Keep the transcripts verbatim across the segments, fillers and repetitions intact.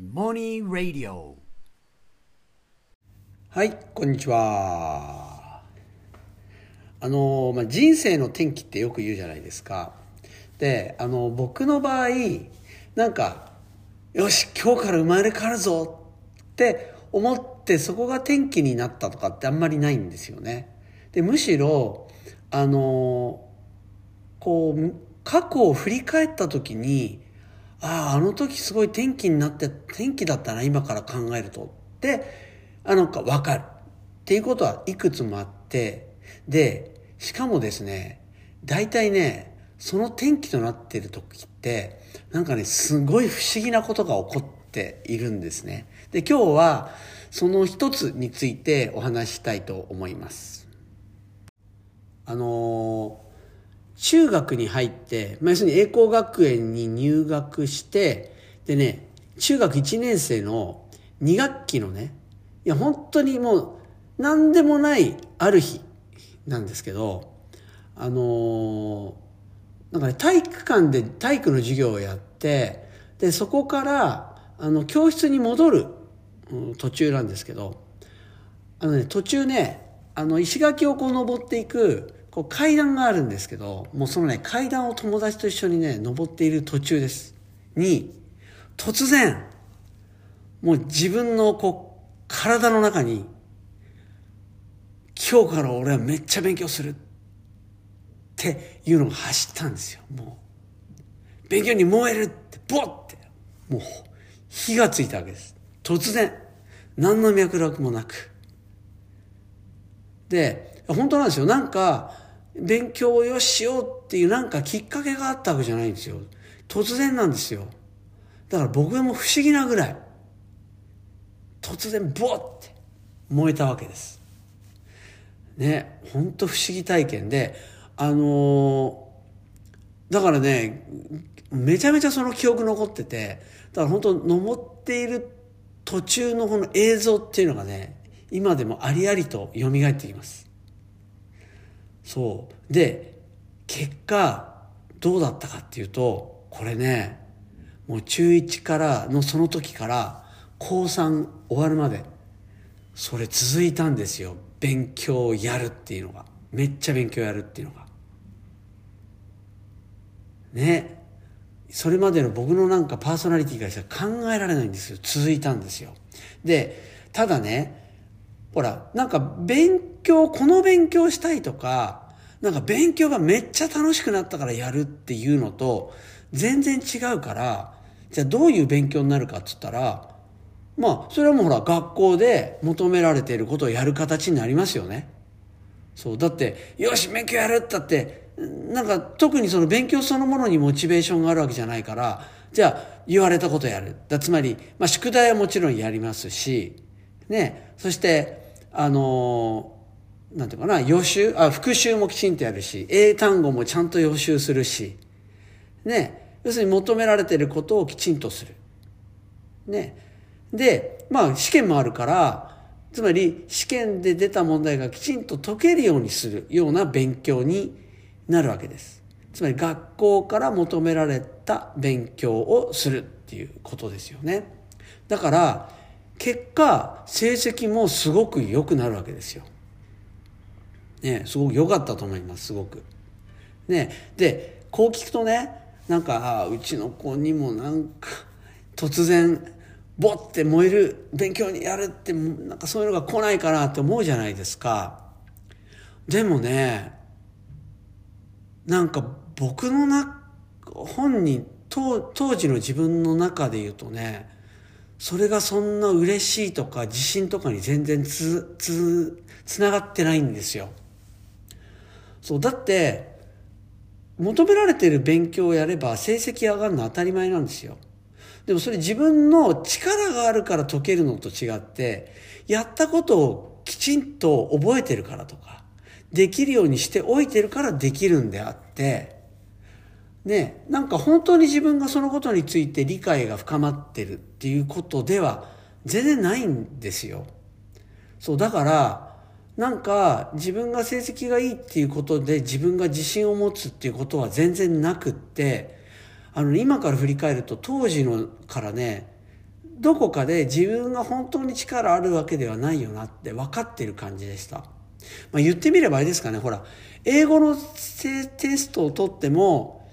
モニーラディオ。はい、こんにちは。あの、まあ、人生の転機ってよく言うじゃないですか。で、あの僕の場合、なんかよし今日から生まれ変わるぞって思ってそこが転機になったとかってあんまりないんですよね。で、むしろあのこう過去を振り返った時に。ああ、あの時すごい転機になって、転機だったな、今から考えると。で、あの、わかる。っていうことはいくつもあって、で、しかもですね、大体ね、その転機となっている時って、なんかね、すごい不思議なことが起こっているんですね。で、今日は、その一つについてお話ししたいと思います。あのー、中学に入って、まあ、要するに栄光学園に入学して、でね、中学いちねん生のに学期のね、いや本当にもう何でもないある日なんですけど、あのー、なんかね、体育館で体育の授業をやって、で、そこから、あの、教室に戻る、うん、途中なんですけど、あのね、途中ね、あの、石垣をこう登っていく、こう階段があるんですけど、もうそのね、階段を友達と一緒にね、登っている途中です。に、突然、もう自分のこう、体の中に、今日から俺はめっちゃ勉強するっていうのが走ったんですよ、もう。勉強に燃えるって、ボッって、もう、火がついたわけです。突然、何の脈絡もなく。で、本当なんですよ。なんか、勉強をよししようっていうなんかきっかけがあったわけじゃないんですよ。突然なんですよ。だから僕も不思議なぐらい、突然ボーって燃えたわけです。ね、ほんと不思議体験で、あのー、だからね、めちゃめちゃその記憶残ってて、だから本当登っている途中のこの映像っていうのがね、今でもありありと蘇ってきます。そう。で、結果、どうだったかっていうと、これね、もう中いちからのその時から、高さん終わるまで、それ続いたんですよ。勉強をやるっていうのが。めっちゃ勉強やるっていうのが。ね。それまでの僕のなんかパーソナリティからしたら考えられないんですよ。続いたんですよ。で、ただね、ほら、なんか勉強、この勉強したいとか、なんか勉強がめっちゃ楽しくなったからやるっていうのと、全然違うから、じゃあどういう勉強になるかって言ったら、まあ、それはもうほら、学校で求められていることをやる形になりますよね。そう、だって、よし、勉強やるって言ったって、なんか特にその勉強そのものにモチベーションがあるわけじゃないから、じゃあ言われたことやる。だつまり、まあ宿題はもちろんやりますし、ね、そして、あのー、なんていうかな、予習、あ、復習もきちんとやるし、英単語もちゃんと予習するし、ね、要するに求められていることをきちんとする。ね。で、まあ、試験もあるから、つまり、試験で出た問題がきちんと解けるようにするような勉強になるわけです。つまり、学校から求められた勉強をするっていうことですよね。だから、結果、成績もすごく良くなるわけですよ。ね、すごく良かったと思います、すごく。ね、で、こう聞くとね、なんか、うちの子にもなんか、突然、ボッて燃える、勉強にやるって、なんかそういうのが来ないかなって思うじゃないですか。でもね、なんか僕のな、本人、当、当時の自分の中で言うとね、それがそんな嬉しいとか自信とかに全然つ、つ、つながってないんですよ。そう、だって、求められている勉強をやれば成績上がるのは当たり前なんですよ。でもそれ自分の力があるから解けるのと違って、やったことをきちんと覚えてるからとか、できるようにしておいてるからできるんであって、ね、なんか本当に自分がそのことについて理解が深まってるっていうことでは全然ないんですよ。そう、だから、なんか自分が成績がいいっていうことで自分が自信を持つっていうことは全然なくって、あの、今から振り返ると当時のからね、どこかで自分が本当に力あるわけではないよなって分かってる感じでした。まあ、言ってみればあれですかね、ほら、英語のテストを取っても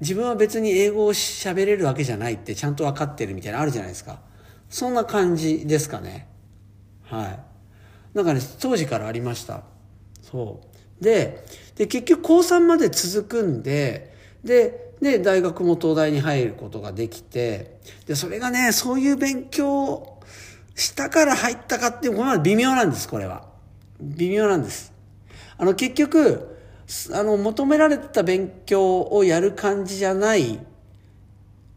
自分は別に英語を喋れるわけじゃないってちゃんと分かってるみたいなのあるじゃないですか。そんな感じですかね。はい。なんかね、当時からありました。そう。で、で結局高さんまで続くんで、で、で大学も東大に入ることができて、でそれがね、そういう勉強したから入ったかっていうのは微妙なんです。これは微妙なんです。あの結局あの求められた勉強をやる感じじゃない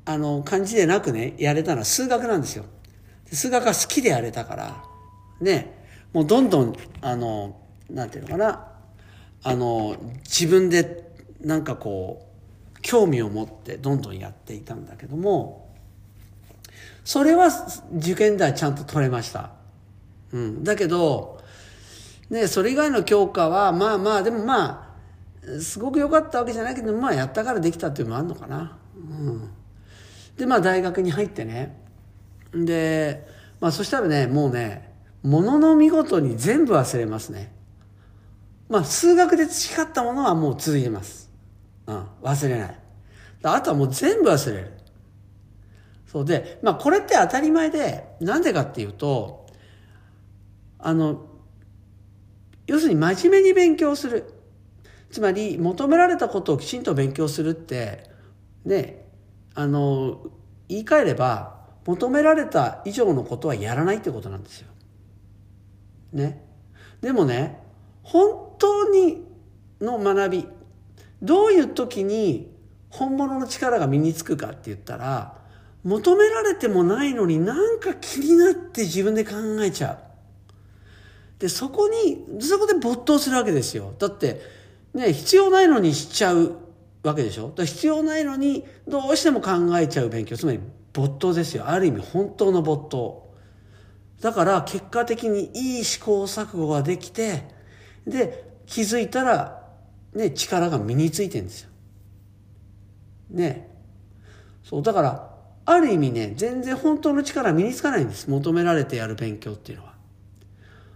あの感じでなくね、やれたのは数学なんですよ。数学は好きでやれたからね、もうどんどんあのなんていうのかな、あの自分でなんかこう興味を持ってどんどんやっていたんだけども、それは受験ではちゃんと取れました。うん。だけど、ね、それ以外の教科は、まあまあ、でもまあ、すごく良かったわけじゃないけど、まあやったからできたっていうのもあるのかな。うん。で、まあ大学に入ってね。で、まあそしたらね、もうね、ものの見事に全部忘れますね。まあ数学で培ったものはもう続いてます。うん、忘れない。あとはもう全部忘れる。そうで、まあこれって当たり前で、なんでかっていうと、あの、要するに真面目に勉強する。つまり求められたことをきちんと勉強するって、ね、あの、言い換えれば、求められた以上のことはやらないってことなんですよ。ね。でもね、本当にの学び、どういう時に本物の力が身につくかって言ったら、求められてもないのになんか気になって自分で考えちゃう。で、そこに、そこで没頭するわけですよ。だって、ね、必要ないのにしちゃうわけでしょ。だから必要ないのにどうしても考えちゃう勉強。つまり没頭ですよ。ある意味本当の没頭。だから結果的にいい試行錯誤ができて、で、気づいたら、ね、力が身についてるんですよ。ね。そう、だから、ある意味ね、全然本当の力は身につかないんです。求められてやる勉強っていうのは。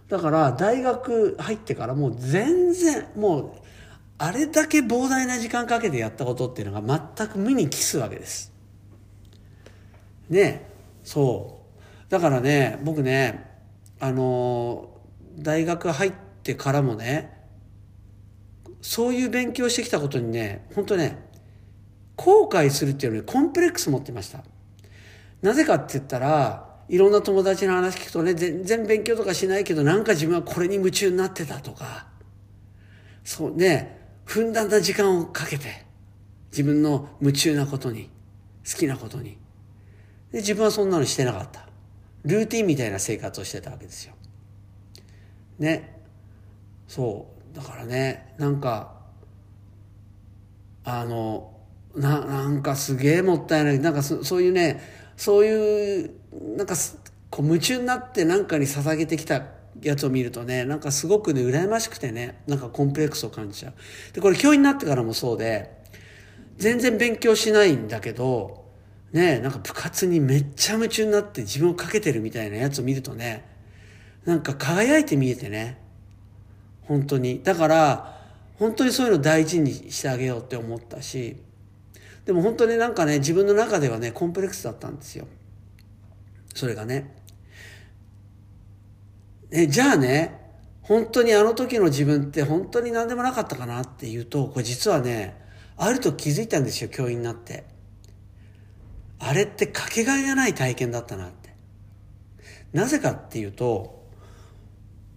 だから、大学入ってからもう全然、もう、あれだけ膨大な時間かけてやったことっていうのが全く無に帰すわけです。ね。そう。だからね、僕ね、あの、大学入ってからもね、そういう勉強してきたことにね、本当ね、後悔するっていうのにコンプレックス持ってました。なぜかって言ったら、いろんな友達の話聞くとね、全然勉強とかしないけど、なんか自分はこれに夢中になってたとか、そうね、ふんだんだ時間をかけて、自分の夢中なことに、好きなことに。で、自分はそんなのしてなかった。ルーティンみたいな生活をしてたわけですよ。ね。そう。だからね、なんか、あの、な、なんかすげえもったいない。なんかそ、そういうね、そういう、なんかこう夢中になってなんかに捧げてきたやつを見るとね、なんかすごくね、羨ましくてね、なんかコンプレックスを感じちゃう。で、これ教員になってからもそうで、全然勉強しないんだけど、ね、なんか部活にめっちゃ夢中になって自分をかけてるみたいなやつを見るとね、なんか輝いて見えてね、本当に。だから、本当にそういうの大事にしてあげようって思ったし、でも本当になんかね、自分の中ではね、コンプレックスだったんですよ。それがね。え、じゃあね、本当にあの時の自分って本当に何でもなかったかなっていうと、これ実はね、あると気づいたんですよ、教員になって。あれってかけがえがない体験だったなって。なぜかっていうと、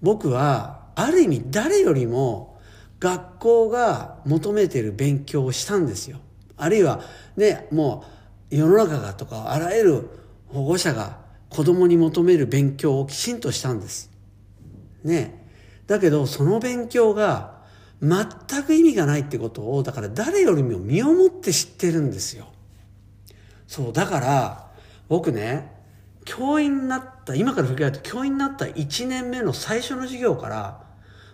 僕は、ある意味誰よりも学校が求めている勉強をしたんですよ。あるいはね、もう世の中がとかあらゆる保護者が子供に求める勉強をきちんとしたんです。ね。だけどその勉強が全く意味がないってことを、だから誰よりも身をもって知ってるんですよ。そう、だから僕ね、教員になった、今から振り返ると教員になったいちねんめの最初の授業から、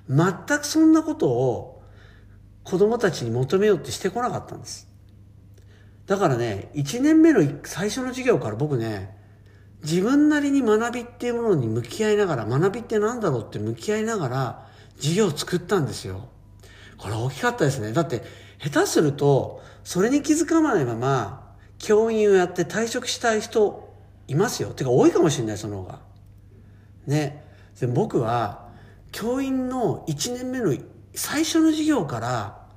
全くそんなことを子供たちに求めようってしてこなかったんです。だからね、いちねんめの最初の授業から僕ね、自分なりに学びっていうものに向き合いながら、学びってなんだろうって向き合いながら授業を作ったんですよ。これ大きかったですね。だって下手するとそれに気づかないまま教員をやって退職したい人いますよ。てか多いかもしれない、その方がね。で僕は教員のいちねんめの最初の授業から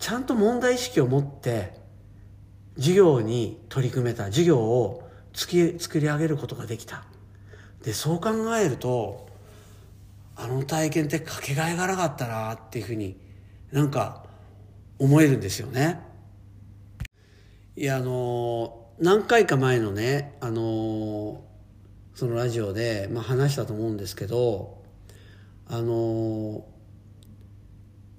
ちゃんと問題意識を持って授業に取り組めた、授業を作り上げることができた。でそう考えるとあの体験ってかけがえがなかったなっていうふうになんか思えるんですよね。いやあの何回か前のねあのそのラジオで、まあ、話したと思うんですけど、あの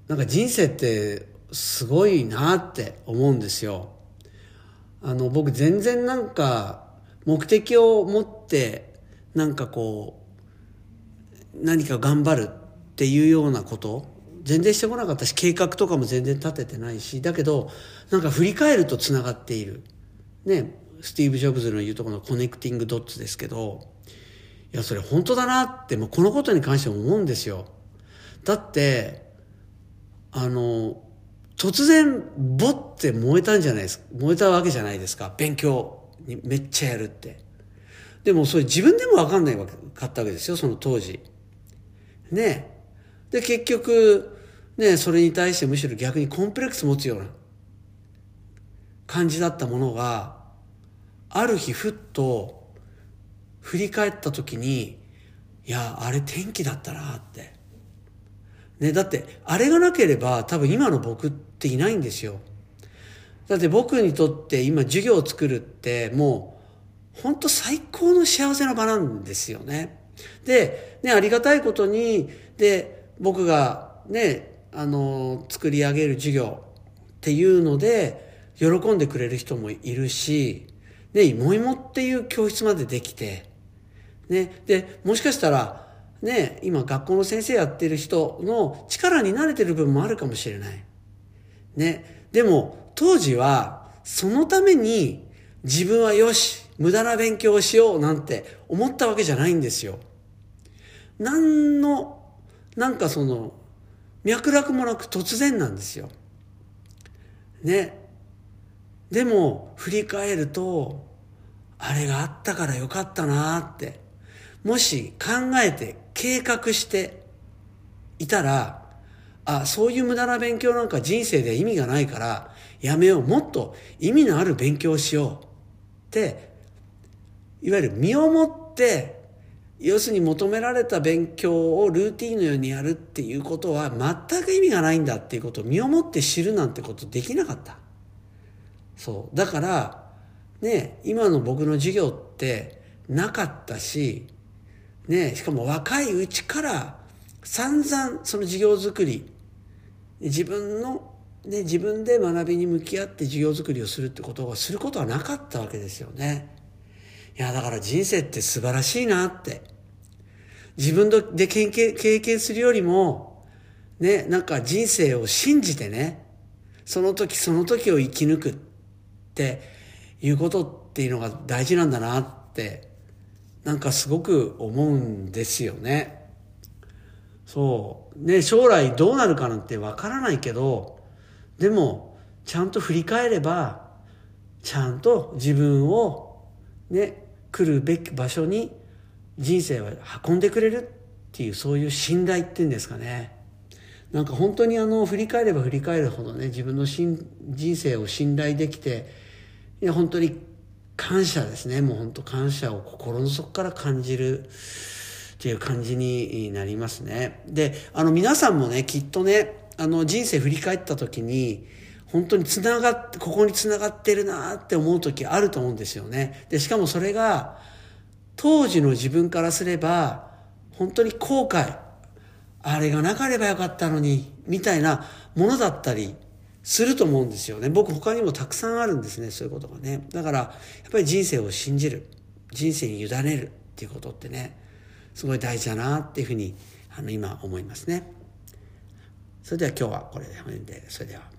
なんか人生ってすごいなって思うんですよ。あの僕全然なんか目的を持ってなんかこう何か頑張るっていうようなこと全然してこなかったし、計画とかも全然立ててないし、だけどなんか振り返るとつながっているね。スティーブ・ジョブズの言うところのコネクティングドッツですけど、いやそれ本当だなってもうこのことに関しても思うんですよ。だってあの突然ボッて燃えたんじゃないですか、燃えたわけじゃないですか。勉強にめっちゃやるって、でもそれ自分でも分かんないわけかったわけですよ、その当時ね。で結局ねそれに対してむしろ逆にコンプレックス持つような感じだったものが、ある日ふっと振り返った時にいやあれ天気だったなってね。だってあれがなければ多分今の僕っていないんですよ。だって僕にとって今授業を作るってもう本当最高の幸せな場なんですよね。でねありがたいことにで僕がねあの作り上げる授業っていうので喜んでくれる人もいるしね、いもいもっていう教室までできてね。でもしかしたらね、今学校の先生やってる人の力に慣れてる部分もあるかもしれない、ね、でも当時はそのために自分はよし無駄な勉強をしようなんて思ったわけじゃないんですよ。何のなんかその脈絡もなく突然なんですよ、ね、でも振り返るとあれがあったからよかったなって、もし考えて計画していたら、あ、そういう無駄な勉強なんか人生で意味がないからやめよう、もっと意味のある勉強をしようって、いわゆる身をもって、要するに求められた勉強をルーティーンのようにやるっていうことは全く意味がないんだっていうことを身をもって知るなんてことできなかった。そう。だから、ね、今の僕の授業ってなかったし、ね、しかも若いうちから散々その授業作り、自分の、ね、自分で学びに向き合って授業作りをするってことをすることはなかったわけですよね。いやだから人生って素晴らしいなって、自分で経験、経験するよりもね、なんか人生を信じてね、その時その時を生き抜くっていうことっていうのが大事なんだなってなんかすごく思うんですよね。そうね、将来どうなるかなんてわからないけど、でもちゃんと振り返ればちゃんと自分をね来るべき場所に人生は運んでくれるっていう、そういう信頼っていうんですかね。なんか本当にあの振り返れば振り返るほどね自分の人生を信頼できて、いや本当に感謝ですね。もう本当感謝を心の底から感じるっていう感じになりますね。で、あの皆さんもね、きっとね、あの人生振り返った時に、本当につながって、ここにつながってるなって思う時あると思うんですよね。で、しかもそれが、当時の自分からすれば、本当に後悔、あれがなければよかったのに、みたいなものだったり、すると思うんですよね。僕他にもたくさんあるんですね、そういうことがね。だからやっぱり人生を信じる、人生に委ねるっていうことってね、すごい大事だなっていうふうにあの今思いますね。それでは今日はこれで、それでは。